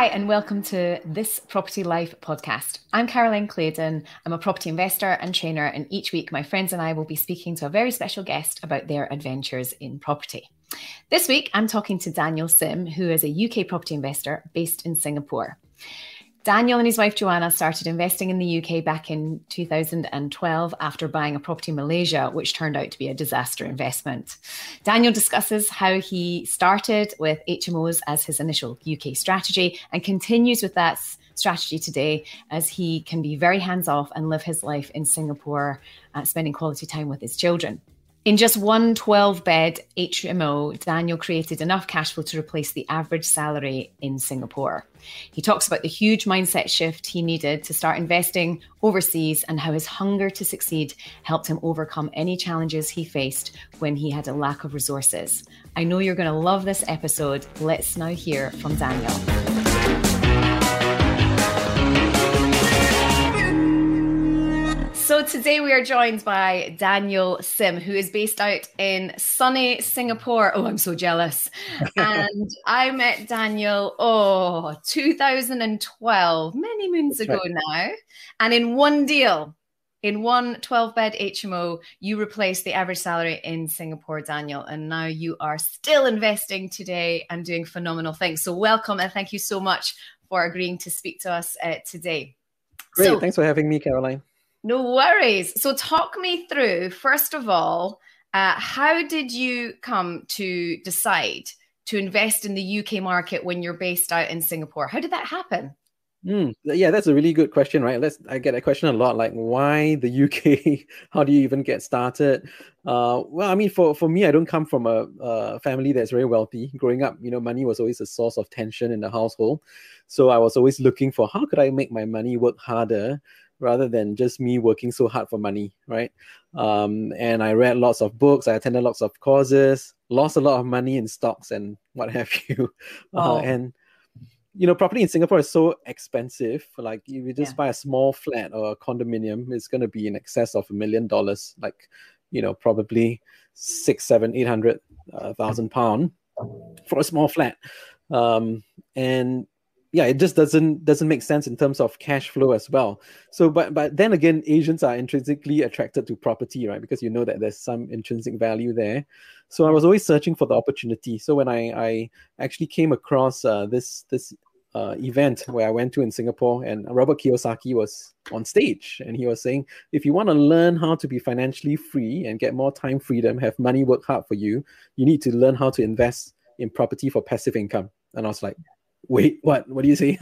Hi, and welcome to this Property Life podcast. I'm Caroline Claydon. I'm a property investor and trainer, and each week my friends and I will be speaking to a very special guest about their adventures in property. This week, I'm talking to Daniel Sim, who is a UK property investor based in Singapore. Daniel and his wife Joanna started investing in the UK back in 2012 after buying a property in Malaysia, which turned out to be a disaster investment. Daniel discusses how he started with HMOs as his initial UK strategy and continues with that strategy today as he can be very hands-off and live his life in Singapore, spending quality time with his children. In just one 12-bed HMO, Daniel created enough cash flow to replace the average salary in Singapore. He talks about the huge mindset shift he needed to start investing overseas and how his hunger to succeed helped him overcome any challenges he faced when he had a lack of resources. I know you're going to love this episode. Let's now hear from Daniel. So today we are joined by Daniel Sim, who is based out in sunny Singapore. Oh, I'm so jealous. And I met Daniel, 2012, many moons ago now. And in one deal, in one 12-bed HMO, you replaced the average salary in Singapore, Daniel. And now you are still investing today and doing phenomenal things. So welcome and thank you so much for agreeing to speak to us today. Great. So, thanks for having me, Caroline. No worries. So talk me through, first of all, how did you come to decide to invest in the UK market when you're based out in Singapore? How did that happen? Yeah, that's a really good question, right? I get that question a lot, like why the UK? How do you even get started? Well, I mean, for me, I don't come from a family that's very wealthy. Growing up, you know, money was always a source of tension in the household. So I was always looking for how could I make my money work harder rather than just me working so hard for money, right? And I read lots of books, I attended lots of courses, lost a lot of money in stocks and what have you. Wow. And, you know, property in Singapore is so expensive. Like if you just buy a small flat or a condominium, it's going to be in excess of $1 million, like, you know, probably 600,000 £800,000 for a small flat. And yeah, it just doesn't make sense in terms of cash flow as well. So, but then again, Asians are intrinsically attracted to property, right? Because you know that there's some intrinsic value there. So I was always searching for the opportunity. So when I actually came across this event where I went to in Singapore, and Robert Kiyosaki was on stage and he was saying, if you want to learn how to be financially free and get more time freedom, have money work hard for you, you need to learn how to invest in property for passive income. And I was like, wait, what do you say?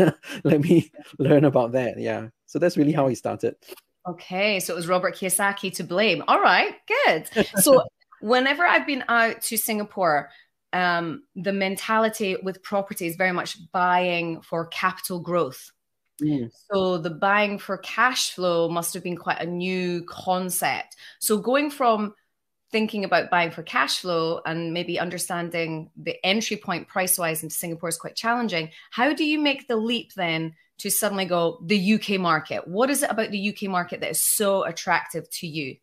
Let me learn about that. Yeah. So that's really how he started. Okay. So it was Robert Kiyosaki to blame. All right, good. So whenever I've been out to Singapore, the mentality with property is very much buying for capital growth. Mm. So the buying for cash flow must have been quite a new concept. So going from thinking about buying for cash flow and maybe understanding the entry point price-wise into Singapore is quite challenging. How do you make the leap then to suddenly go the UK market? What is it about the UK market that is so attractive to you?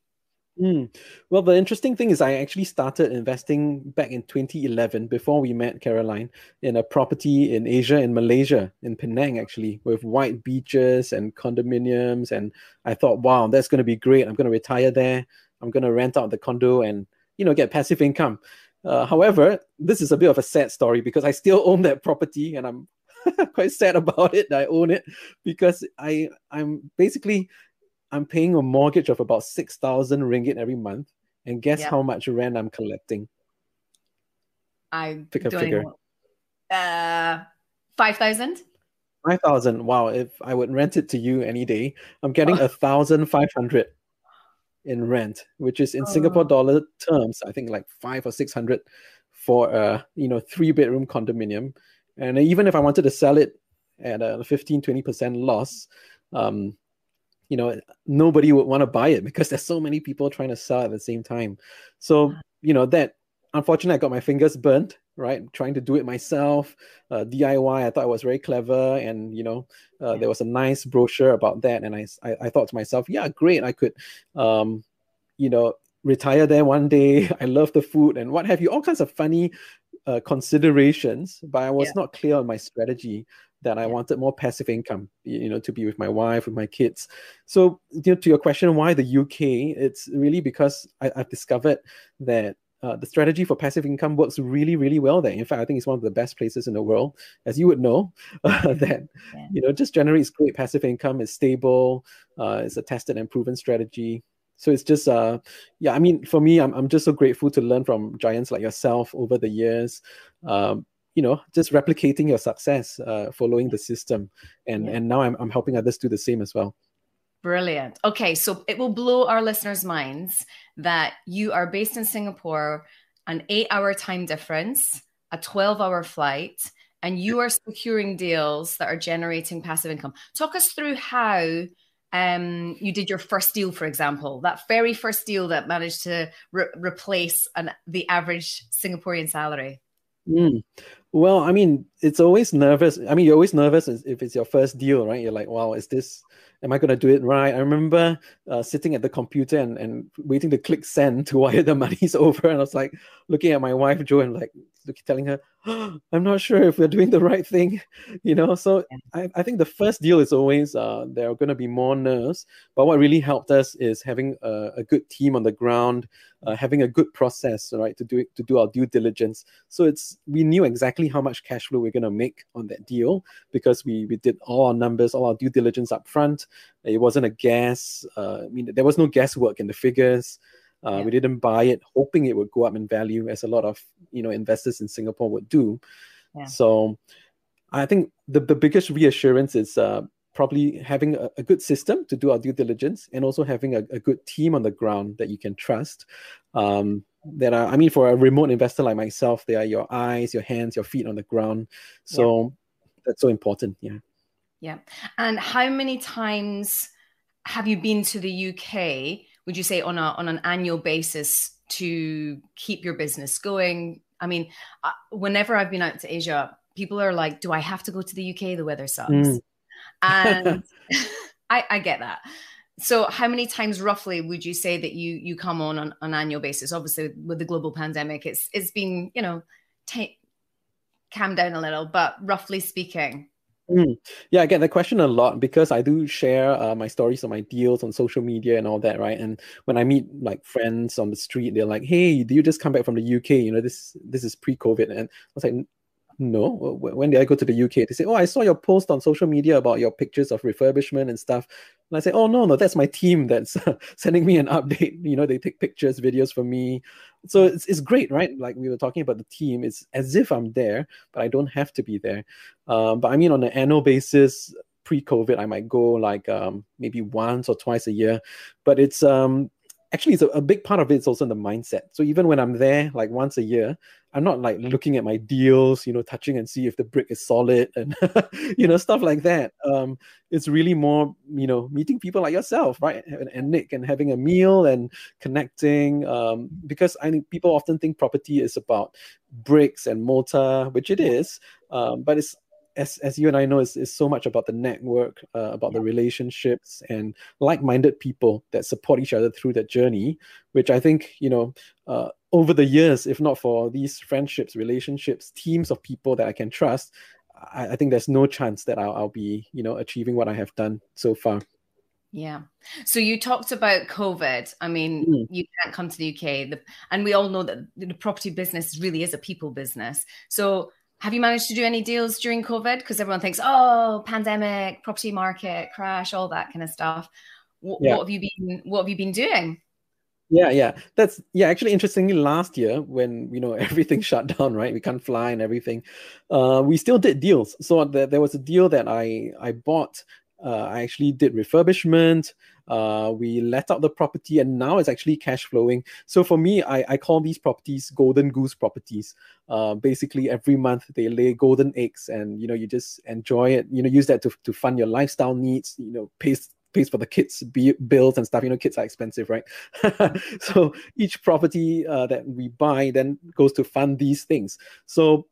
Well, the interesting thing is I actually started investing back in 2011 before we met, Caroline, in a property in Asia, in Malaysia, in Penang, actually, with white beaches and condominiums. And I thought, wow, that's going to be great. I'm going to retire there. I'm going to rent out the condo and, you know, get passive income. However, this is a bit of a sad story because I still own that property and I'm quite sad about it. I own it because I'm paying a mortgage of about 6,000 ringgit every month. And guess how much rent I'm collecting? Pick a figure. 5,000? 5,000. Wow. If I would rent it to you any day, I'm getting 1,500. in rent, which is in Singapore dollar terms, I think like 500 or 600 for a 3-bedroom condominium. And even if I wanted to sell it at a 15-20% loss, nobody would want to buy it because there's so many people trying to sell at the same time. So, that unfortunately I got my fingers burnt, right? Trying to do it myself, DIY. I thought I was very clever. And, there was a nice brochure about that. And I thought to myself, yeah, great. I could, retire there one day. I love the food and what have you, all kinds of funny considerations, but I was not clear on my strategy that I wanted more passive income, you know, to be with my wife, with my kids. So, you know, to your question, why the UK? It's really because I've discovered that the strategy for passive income works really, really well there. In fact, I think it's one of the best places in the world, as you would know, that, you know, just generates great passive income. It's stable. It's a tested and proven strategy. So it's just, I mean, for me, I'm just so grateful to learn from giants like yourself over the years. You know, just replicating your success, following the system, and now I'm helping others do the same as well. Brilliant. Okay, so it will blow our listeners' minds that you are based in Singapore, an 8-hour time difference, a 12-hour flight, and you are securing deals that are generating passive income. Talk us through how you did your first deal, for example, that very first deal that managed to replace the average Singaporean salary. Well, I mean, it's always nervous. I mean, you're always nervous if it's your first deal, right? You're like, wow, is this, am I going to do it right? I remember sitting at the computer and waiting to click send to wire the monies over. And I was like, looking at my wife, Jo, and like telling her, oh, I'm not sure if we're doing the right thing, you know? So I think the first deal is always, there are going to be more nerves. But what really helped us is having a good team on the ground, having a good process, right, to do our due diligence. So we knew exactly how much cash flow we're going to make on that deal because we did all our numbers, all our due diligence up front. It wasn't a guess. I mean, there was no guesswork in the figures. We didn't buy it hoping it would go up in value, as a lot of, you know, investors in Singapore would do. So I think the biggest reassurance is probably having a good system to do our due diligence, and also having a good team on the ground that you can trust. I mean, for a remote investor like myself, they are your eyes, your hands, your feet on the ground. So that's so important. Yeah. And how many times have you been to the UK, would you say, on an annual basis to keep your business going? I mean, whenever I've been out to Asia, people are like, do I have to go to the UK? The weather sucks. And I get that. So how many times roughly would you say that you come on an annual basis? Obviously, with the global pandemic, it's been, you know, calm down a little, but roughly speaking. Yeah, I get that question a lot because I do share my stories of my deals on social media and all that, right? And when I meet like friends on the street, they're like, hey, do you just come back from the UK? You know, this is pre-COVID. And I was like, no, when did I go to the UK? They say, oh, I saw your post on social media about your pictures of refurbishment and stuff. And I say, oh, no, that's my team that's sending me an update. You know, they take pictures, videos for me. So it's great, right? Like we were talking about the team. It's as if I'm there, but I don't have to be there. But I mean, on an annual basis, pre-COVID, I might go like maybe once or twice a year. But it's actually, it's a big part of it is also in the mindset. So even when I'm there, like once a year, I'm not like looking at my deals, you know, touching and see if the brick is solid and, you know, stuff like that. It's really more, you know, meeting people like yourself, right? And Nick, and having a meal and connecting. Because I think people often think property is about bricks and mortar, which it is. But it's, as you and I know, it's so much about the network, about the relationships and like-minded people that support each other through that journey, which I think, you know, over the years, if not for these friendships, relationships, teams of people that I can trust, I think there's no chance that I'll be, you know, achieving what I have done so far. Yeah. So you talked about COVID. I mean, you can't come to the UK. And we all know that the property business really is a people business. So have you managed to do any deals during COVID? Because everyone thinks, oh, pandemic, property market crash, all that kind of stuff. What have you been doing? Actually, interestingly, last year when, you know, everything shut down, right? We can't fly and everything. We still did deals. So there was a deal that I bought. I actually did refurbishment. We let out the property, and now it's actually cash flowing. So for me, I call these properties golden goose properties. Basically, every month they lay golden eggs, and, you know, you just enjoy it. You know, use that to fund your lifestyle needs. You know, pays for the kids' bills and stuff. You know, kids are expensive, right? So each property that we buy then goes to fund these things. So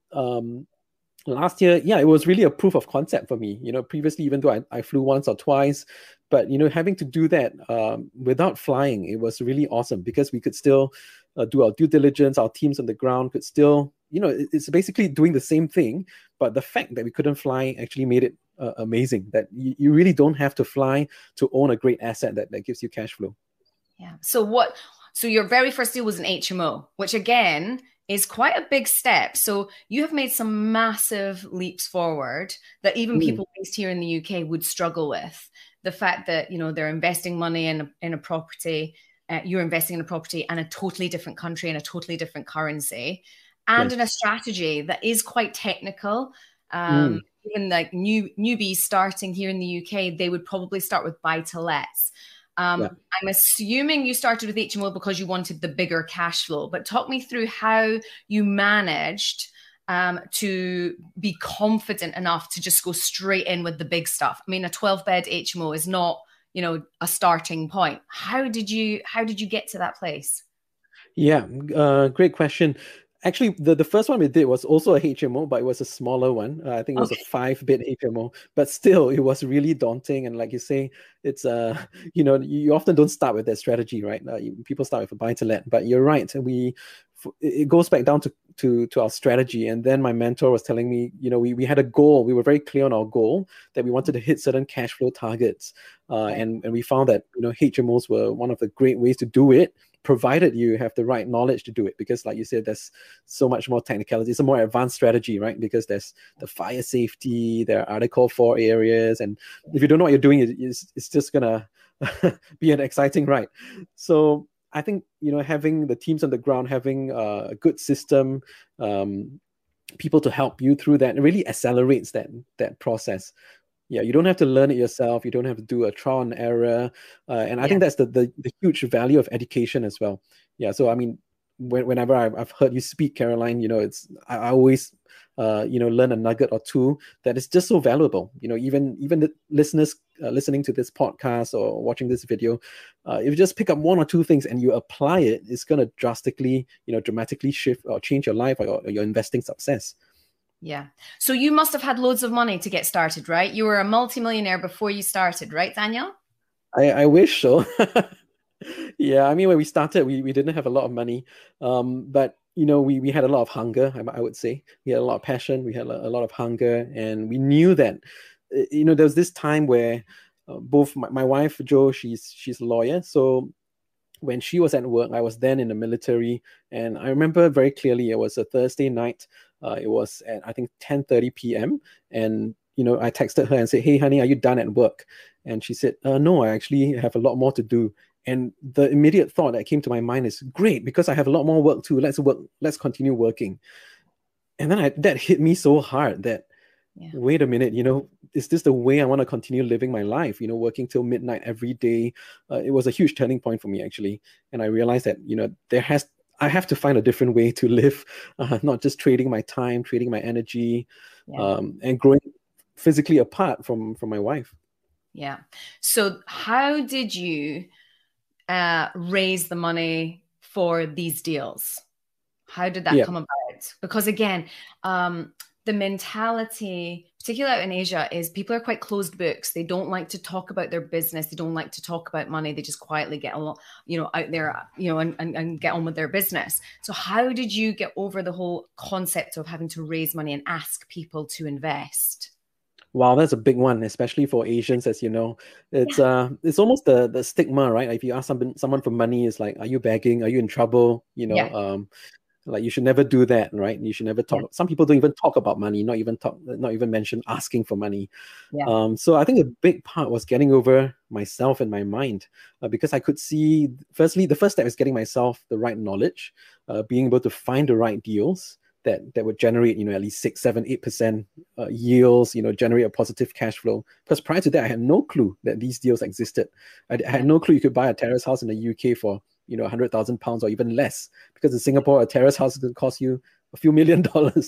last year, it was really a proof of concept for me. You know, previously, even though I flew once or twice, but, you know, having to do that without flying, it was really awesome because we could still do our due diligence. Our teams on the ground could still, you know, it's basically doing the same thing, but the fact that we couldn't fly actually made it amazing, that you really don't have to fly to own a great asset that gives you cash flow. Yeah. So your very first deal was an HMO, which again is quite a big step. So you have made some massive leaps forward that even people based here in the UK would struggle with. The fact that, you know, they're investing money in a property, you're investing in a property in a totally different country and a totally different currency, and in a strategy that is quite technical. Even like newbies starting here in the UK, they would probably start with buy-to-lets. I'm assuming you started with HMO because you wanted the bigger cash flow, but talk me through how you managed to be confident enough to just go straight in with the big stuff. I mean, a 12-bed HMO is not, you know, a starting point. How did you get to that place? Yeah, great question. Actually, the first one we did was also a HMO, but it was a smaller one. I think it was a 5-bed HMO, but still, it was really daunting. And like you say, it's you know, you often don't start with that strategy, right? People start with a buy-to-let, but you're right. It goes back down to our strategy. And then my mentor was telling me, you know, we had a goal. We were very clear on our goal that we wanted to hit certain cash flow targets, and we found that, you know, HMOs were one of the great ways to do it, provided you have the right knowledge to do it. Because like you said, there's so much more technicality. It's a more advanced strategy, right? Because there's the fire safety, there are Article 4 areas. And if you don't know what you're doing, it's just going to be an exciting ride. So I think, you know, having the teams on the ground, having a good system, people to help you through that, it really accelerates that process. Yeah, you don't have to learn it yourself. You don't have to do a trial and error. And I think that's the huge value of education as well. Yeah, so I mean, whenever I've heard you speak, Caroline, you know, I always, you know, learn a nugget or two that is just so valuable. You know, even the listeners listening to this podcast or watching this video, if you just pick up one or two things and you apply it, it's going to drastically, you know, dramatically shift or change your life or your investing success. Yeah. So you must have had loads of money to get started, right? You were a multimillionaire before you started, right, Daniel? I wish so. Yeah. I mean, when we started, we didn't have a lot of money, but you know, we had a lot of hunger, I would say. We had a lot of passion. We had a lot of hunger, and we knew that, you know, there was this time where both my wife, Jo, she's a lawyer. So when she was at work, I was then in the military, and I remember very clearly it was a Thursday night. It was at, I think, 10:30 p.m. And, you know, I texted her and said, "Hey, honey, are you done at work?" And she said, "No, I actually have a lot more to do." And the immediate thought that came to my mind is, great, because I have a lot more work too. Let's continue working. And then that hit me so hard that, wait a minute, you know, is this the way I want to continue living my life? You know, working till midnight every day. It was a huge turning point for me, actually. And I realized that, you know, I have to find a different way to live, not just trading my time, trading my energy, and growing physically apart from my wife. Yeah. So how did you raise the money for these deals? How did that come about? Because again, the mentality, particularly out in Asia, is people are quite closed books. They don't like to talk about their business. They don't like to talk about money. They just quietly get along, you know, out there, you know, and get on with their business. So how did you get over the whole concept of having to raise money and ask people to invest? Wow, that's a big one, especially for Asians, as you know. It's almost the stigma, right? If you ask someone for money, it's like, are you begging? Are you in trouble? You know, like you should never do that, right? You should never talk. Yeah. Some people don't even talk about money, not even mention asking for money. Yeah. So I think a big part was getting over myself and my mind, because I could see, firstly, the first step is getting myself the right knowledge, being able to find the right deals that would generate, you know, at least 6, 7, 8% yields, you know, generate a positive cash flow. Because prior to that, I had no clue that these deals existed. I had no clue you could buy a terrace house in the UK for, you know, £100,000 or even less. Because in Singapore, a terrace house is going to cost you a few $1 million,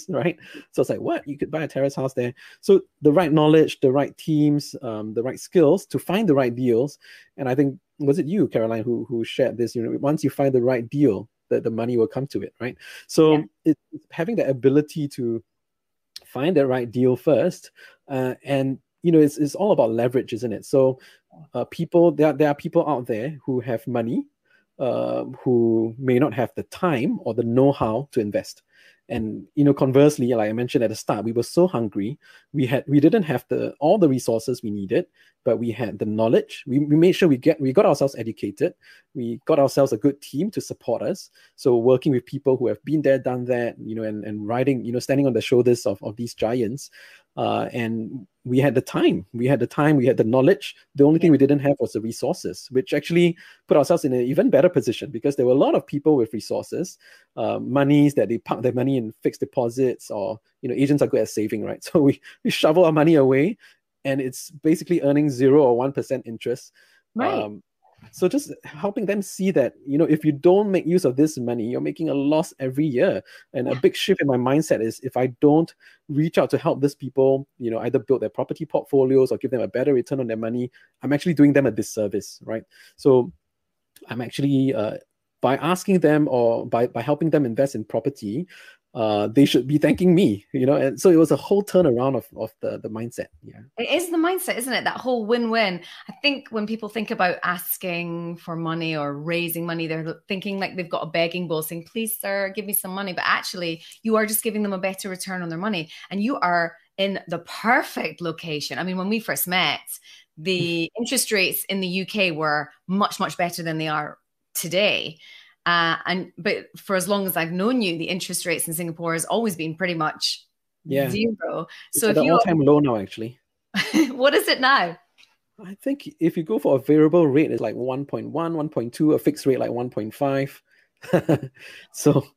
right? So it's like, what? You could buy a terrace house there. So the right knowledge, the right teams, the right skills to find the right deals. And I think, was it you, Caroline, who shared this? You know, once you find the right deal, that the money will come to it, right? So it's having the ability to find the right deal first, and you know, it's all about leverage, isn't it? So people, there are people out there who have money, who may not have the time or the know-how to invest, And, you know, conversely, like I mentioned at the start, we were so hungry. We didn't have all the resources we needed, but we had the knowledge. We made sure we got ourselves educated. We got ourselves a good team to support us. So working with people who have been there, done that, you know, and riding, you know, standing on the shoulders of these giants. And we had the time. We had the time. We had the knowledge. The only thing we didn't have was the resources, which actually put ourselves in an even better position because there were a lot of people with resources, monies that they park their money in fixed deposits, or, you know, agents are good at saving, right? So we shovel our money away, and it's basically earning 0% or 1% interest. Right. So just helping them see that, you know, if you don't make use of this money, you're making a loss every year. And a big shift in my mindset is, if I don't reach out to help these people, you know, either build their property portfolios or give them a better return on their money, I'm actually doing them a disservice, right? So I'm actually, by asking them or by helping them invest in property, they should be thanking me, you know? And so it was a whole turnaround of the mindset. Yeah. It is the mindset, isn't it? That whole win-win. I think when people think about asking for money or raising money, they're thinking like they've got a begging bowl saying, please, sir, give me some money. But actually you are just giving them a better return on their money, and you are in the perfect location. I mean, when we first met, the interest rates in the UK were much, much better than they are today. But for as long as I've known you, the interest rates in Singapore has always been pretty much zero. So it's at an all-time low now, actually. What is it now? I think if you go for a variable rate, it's like 1.1, 1.2, a fixed rate like 1.5. So...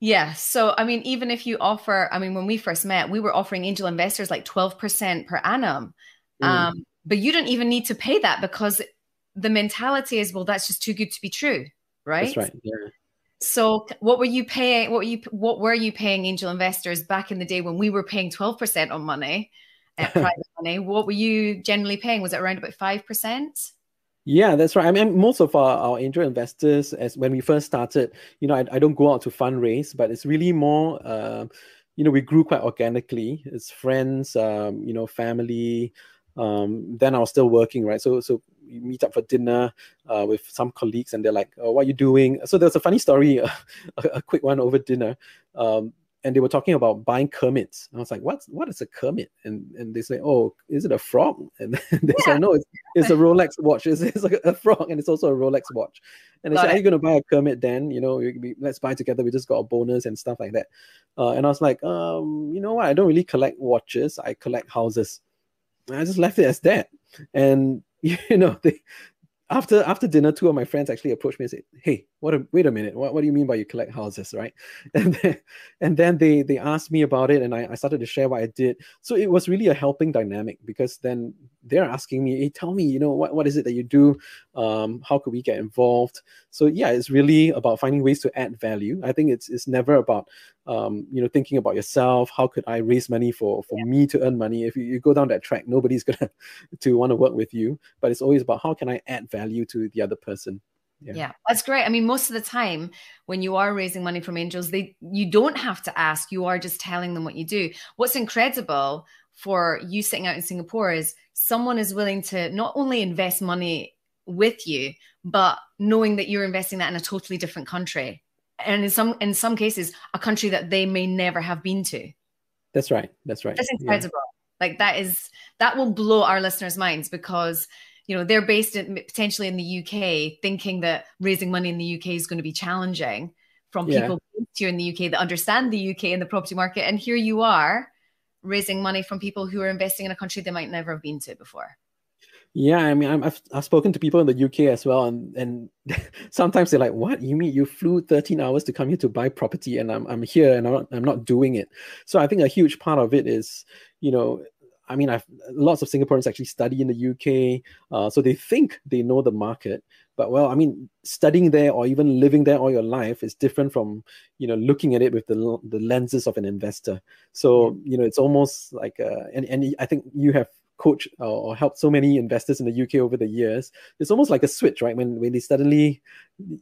yeah. So, I mean, even if you offer, I mean, when we first met, we were offering angel investors like 12% per annum. But you don't even need to pay that, because the mentality is, well, that's just too good to be true. Right? That's right. Yeah. So what were you paying? What were you paying angel investors back in the day when we were paying 12% on money, private money? What were you generally paying? Was it around about 5%? Yeah, that's right. I mean, most of our angel investors, as when we first started, you know, I don't go out to fundraise, but it's really more, you know, we grew quite organically. It's friends, you know, family. Then I was still working, right? So you meet up for dinner with some colleagues, and they're like, oh, what are you doing? So there's a funny story, a quick one over dinner. And they were talking about buying kermits. And I was like, what is a kermit? And they say, oh, is it a frog? And they say, no, it's a Rolex watch. It's like a frog, and it's also a Rolex watch. And they say, are you going to buy a kermit then? You know, let's buy together. We just got a bonus and stuff like that. And I was like, you know what? I don't really collect watches. I collect houses. And I just left it as that. And you know, after dinner, two of my friends actually approached me and said, hey, wait a minute, what do you mean by you collect houses, right? And then they asked me about it, and I started to share what I did. So it was really a helping dynamic, because then they're asking me, hey, tell me, you know, what is it that you do? How could we get involved? So yeah, it's really about finding ways to add value. I think it's never about, you know, thinking about yourself. How could I raise money for me to earn money? If you go down that track, nobody's going to want to work with you. But it's always about, how can I add value to the other person? Yeah, that's great. I mean, most of the time when you are raising money from angels, you don't have to ask. You are just telling them what you do. What's incredible for you sitting out in Singapore is someone is willing to not only invest money with you, but knowing that you're investing that in a totally different country. And in some cases, a country that they may never have been to. That's right. That's right. That's incredible. Yeah. Like that will blow our listeners' minds, because you know, they're based potentially in the UK, thinking that raising money in the UK is going to be challenging from people here in the UK that understand the UK and the property market. And here you are raising money from people who are investing in a country they might never have been to before. Yeah, I mean, I've spoken to people in the UK as well, and sometimes they're like, "What? You mean you flew 13 hours to come here to buy property, and I'm here and I'm not doing it?" So I think a huge part of it is, you know, I mean, lots of Singaporeans actually study in the UK, so they think they know the market. But well, I mean, studying there or even living there all your life is different from, you know, looking at it with the lenses of an investor. So, you know, it's almost like, and I think you have coached or helped so many investors in the UK over the years. It's almost like a switch, right? When they suddenly,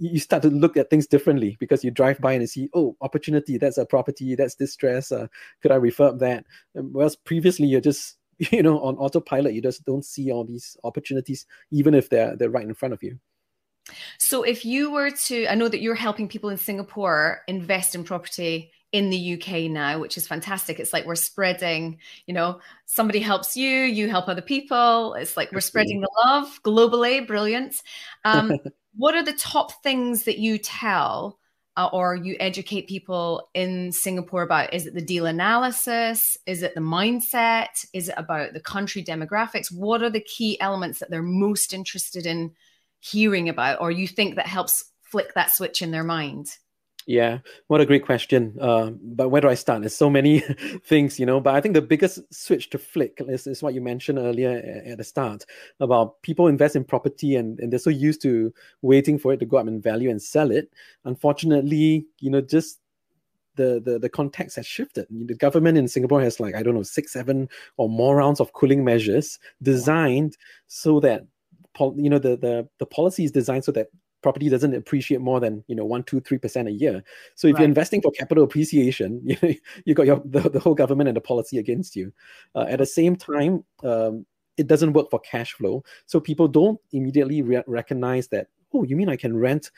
you start to look at things differently, because you drive by and you see, oh, opportunity, that's a property, that's distress, could I refurb that? Whereas previously you're just, you know, on autopilot, you just don't see all these opportunities, even if they're right in front of you. So if you were to, I know that you're helping people in Singapore invest in property in the UK now, which is fantastic. It's like we're spreading, you know, somebody helps you, you help other people. It's like we're spreading the love globally. Brilliant. What are the top things that you tell or you educate people in Singapore about? Is it the deal analysis? Is it the mindset? Is it about the country demographics? What are the key elements that they're most interested in hearing about, or you think that helps flick that switch in their mind? Yeah, what a great question. But where do I start? There's so many things, you know, but I think the biggest switch to flick is what you mentioned earlier at the start about people invest in property and they're so used to waiting for it to go up in value and sell it. Unfortunately, you know, just the context has shifted. The government in Singapore has like, I don't know, 6, 7 or more rounds of cooling measures designed so that, you know, the policy is designed so that property doesn't appreciate more than, you know, 1, 2, 3% a year. So if you're investing for capital appreciation, you've got the whole government and the policy against you. At the same time, it doesn't work for cash flow. So people don't immediately recognize that, oh, you mean I can rent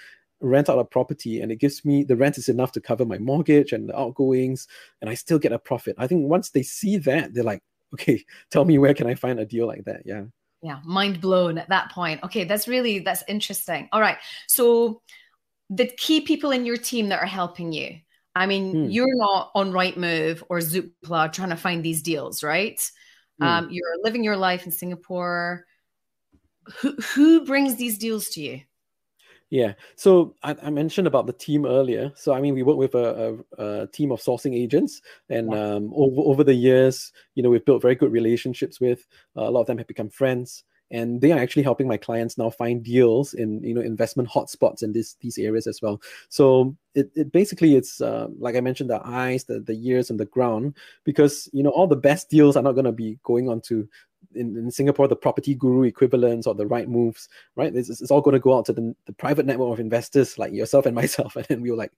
out a property and it gives me, the rent is enough to cover my mortgage and the outgoings and I still get a profit. I think once they see that, they're like, okay, tell me where can I find a deal like that? Yeah. Yeah, mind blown at that point. Okay, that's interesting. All right, so the key people in your team that are helping you, I mean, you're not on Rightmove or Zoopla trying to find these deals, right? You're living your life in Singapore. Who brings these deals to you? Yeah, so I mentioned about the team earlier. So, I mean, we work with a team of sourcing agents, and over the years, you know, we've built very good relationships with. A lot of them have become friends, and they are actually helping my clients now find deals in, you know, investment hotspots in these areas as well. So it basically, it's like I mentioned, the eyes, the ears on the ground, because, you know, all the best deals are not going to be going on to, in Singapore, the property guru equivalents or the right moves, right? It's all going to go out to the private network of investors like yourself and myself. And then we were like,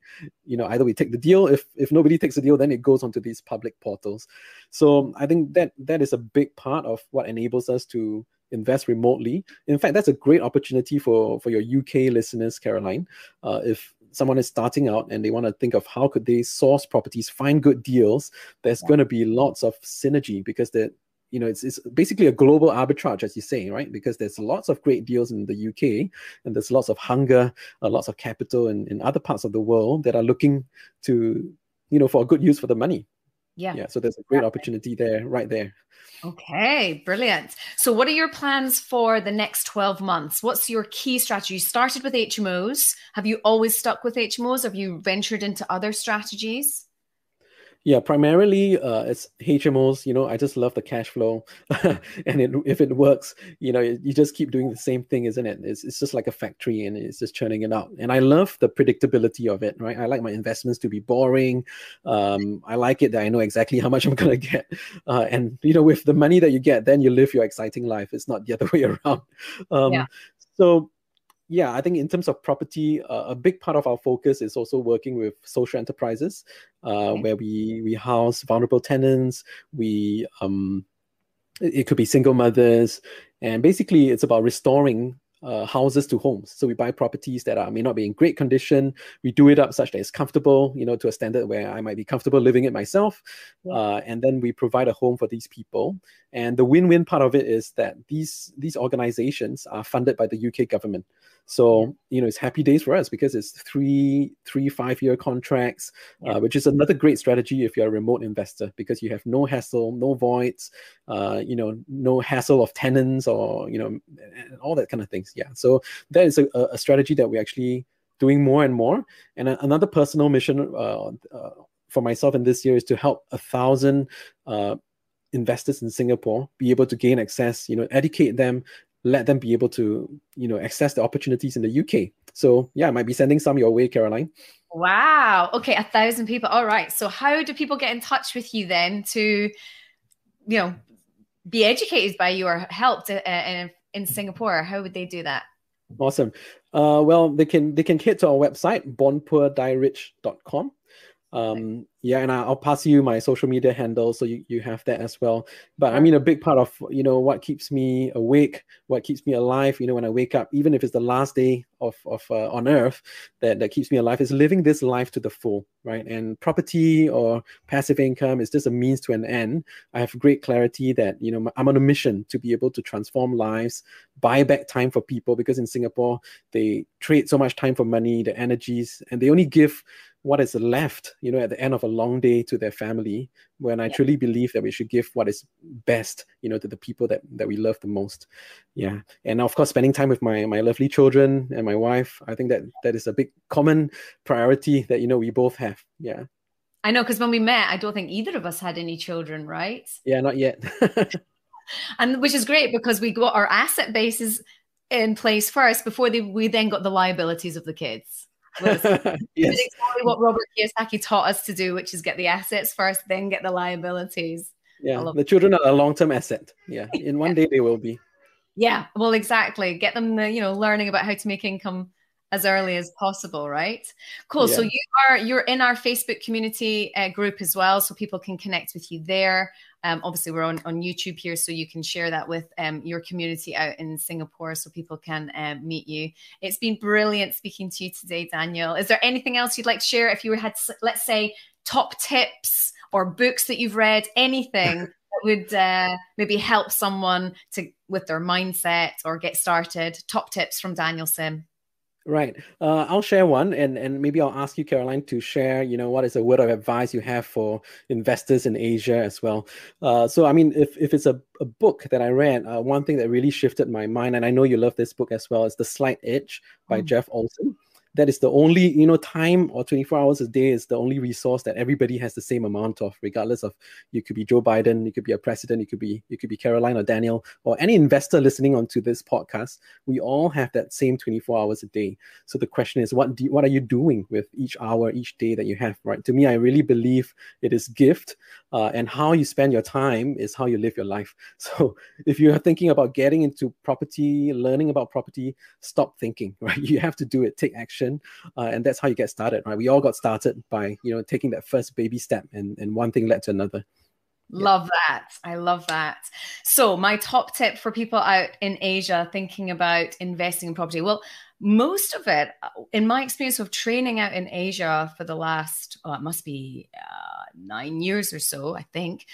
you know, either we take the deal. If nobody takes the deal, then it goes onto these public portals. So I think that is a big part of what enables us to invest remotely. In fact, that's a great opportunity for your UK listeners, Caroline. If someone is starting out and they want to think of how could they source properties, find good deals, there's going to be lots of synergy because they're, you know, it's basically a global arbitrage, as you say, right? Because there's lots of great deals in the UK and there's lots of hunger, lots of capital in other parts of the world that are looking to, you know, for a good use for the money. Yeah. Yeah. So there's a great opportunity there, right there. Okay, brilliant. So what are your plans for the next 12 months? What's your key strategy? You started with HMOs. Have you always stuck with HMOs? Have you ventured into other strategies? Yeah, primarily it's HMOs. You know, I just love the cash flow, and if it works, you know, you just keep doing the same thing, isn't it? It's just like a factory, and it's just churning it out. And I love the predictability of it, right? I like my investments to be boring. I like it that I know exactly how much I'm gonna get, and you know, with the money that you get, then you live your exciting life. It's not the other way around. So. Yeah, I think in terms of property, a big part of our focus is also working with social enterprises, where we house vulnerable tenants. We it could be single mothers, and basically it's about restoring houses to homes. So we buy properties that may not be in great condition. We do it up such that it's comfortable, you know, to a standard where I might be comfortable living it myself. And then we provide a home for these people. And the win-win part of it is that these organizations are funded by the UK government. So, you know, it's happy days for us because it's 3-5-year contracts, which is another great strategy if you're a remote investor because you have no hassle, no voids, you know, no hassle of tenants or, you know, all that kind of things. Yeah. So that is a strategy that we're actually doing more and more. And another personal mission for myself in this year is to help 1,000 investors in Singapore be able to gain access, you know, educate them, let them be able to, you know, access the opportunities in the UK. So yeah, I might be sending some your way, Caroline. Wow. Okay. 1,000 people. All right. So how do people get in touch with you then to, you know, be educated by you or helped in Singapore? How would they do that? Awesome. Well, they can head to our website, bornpoordierich.com. Yeah, and I'll pass you my social media handle so you have that as well. But I mean, a big part of, you know, what keeps me awake, what keeps me alive, you know, when I wake up, even if it's the last day of on earth that keeps me alive, is living this life to the full, right? And property or passive income is just a means to an end. I have great clarity that, you know, I'm on a mission to be able to transform lives, buy back time for people, because in Singapore, they trade so much time for money, the energies, and they only give what is left, you know, at the end of a long day to their family, when I truly believe that we should give what is best, you know, to the people that we love the most. Yeah. And of course, spending time with my lovely children and my wife, I think that is a big common priority that, you know, we both have. Yeah. I know, because when we met, I don't think either of us had any children, right? Yeah, not yet. And which is great, because we got our asset bases in place first before we then got the liabilities of the kids. Was yes. Exactly what Robert Kiyosaki taught us to do, which is get the assets first, then get the liabilities. Yeah, the children are a long-term asset. Yeah, in one day they will be. Yeah, well, exactly. Get them, learning about how to make income as early as possible, right? Cool. Yeah. So you're in our Facebook community group as well, so people can connect with you there. Obviously, we're on YouTube here, so you can share that with your community out in Singapore, so people can meet you. It's been brilliant speaking to you today, Daniel. Is there anything else you'd like to share? If you had, let's say, top tips or books that you've read, anything that would maybe help someone with their mindset or get started, top tips from Daniel Sim. Right. I'll share one, and maybe I'll ask you, Caroline, to share, you know, what is a word of advice you have for investors in Asia as well. So, I mean, if it's a book that I read, one thing that really shifted my mind, and I know you love this book as well, is The Slight Edge by Jeff Olson. That is the only, time or 24 hours a day is the only resource that everybody has the same amount of, regardless of, you could be Joe Biden, you could be a president, you could be Caroline or Daniel or any investor listening onto this podcast. We all have that same 24 hours a day. So the question is, what are you doing with each hour, each day that you have, right? To me, I really believe it is gift, and how you spend your time is how you live your life. So if you are thinking about getting into property, learning about property, stop thinking, right? You have to do it, take action. And that's how you get started, right? We all got started by, taking that first baby step, and one thing led to another. Yeah. Love that. I love that. So my top tip for people out in Asia thinking about investing in property. Well, most of it, in my experience of training out in Asia for the last, it must be 9 years or so, I think,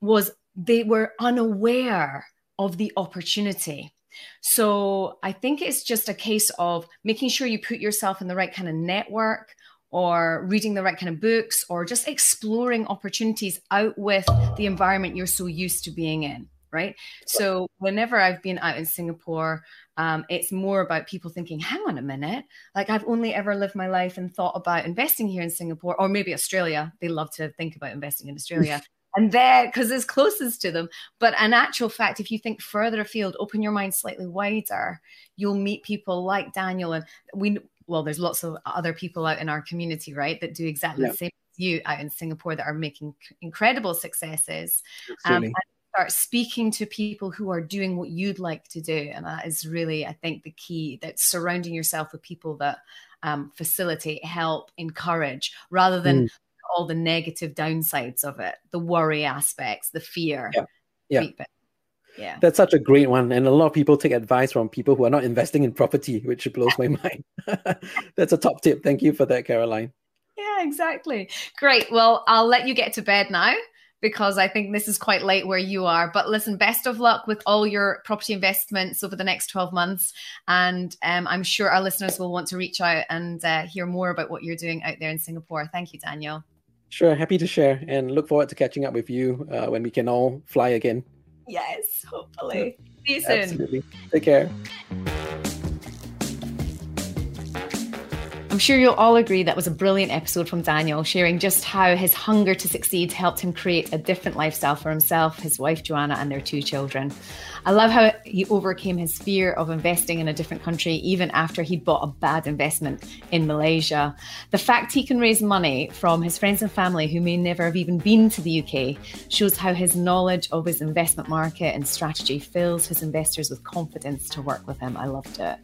was they were unaware of the opportunity. So I think it's just a case of making sure you put yourself in the right kind of network, or reading the right kind of books, or just exploring opportunities out with the environment you're so used to being in, right? So whenever I've been out in Singapore, it's more about people thinking, hang on a minute, like I've only ever lived my life and thought about investing here in Singapore, or maybe Australia. They love to think about investing in Australia. And there, because it's closest to them. But in actual fact, if you think further afield, open your mind slightly wider, you'll meet people like Daniel. And there's lots of other people out in our community, right, that do exactly the same as you out in Singapore, that are making incredible successes. And start speaking to people who are doing what you'd like to do. And that is really, I think, the key, that surrounding yourself with people that facilitate, help, encourage, rather than all the negative downsides of it, the worry aspects, the fear. Yeah. That's such a great one. And a lot of people take advice from people who are not investing in property, which blows my mind. That's a top tip. Thank you for that, Caroline. Yeah, exactly. Great. Well, I'll let you get to bed now, because I think this is quite late where you are. But listen, best of luck with all your property investments over the next 12 months. And I'm sure our listeners will want to reach out and hear more about what you're doing out there in Singapore. Thank you, Daniel. Sure, happy to share, and look forward to catching up with you when we can all fly again. Yes, hopefully. See you soon. Absolutely. Take care. I'm sure you'll all agree that was a brilliant episode from Daniel, sharing just how his hunger to succeed helped him create a different lifestyle for himself, his wife Joanna, and their 2 children. I love how he overcame his fear of investing in a different country, even after he bought a bad investment in Malaysia. The fact he can raise money from his friends and family who may never have even been to the UK shows how his knowledge of his investment market and strategy fills his investors with confidence to work with him. I loved it.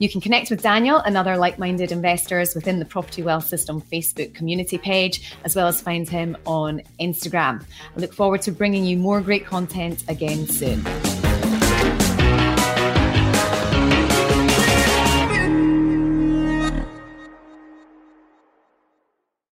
You can connect with Daniel and other like-minded investors investors within the Property Wealth System Facebook community page, as well as find him on Instagram. I look forward to bringing you more great content again soon.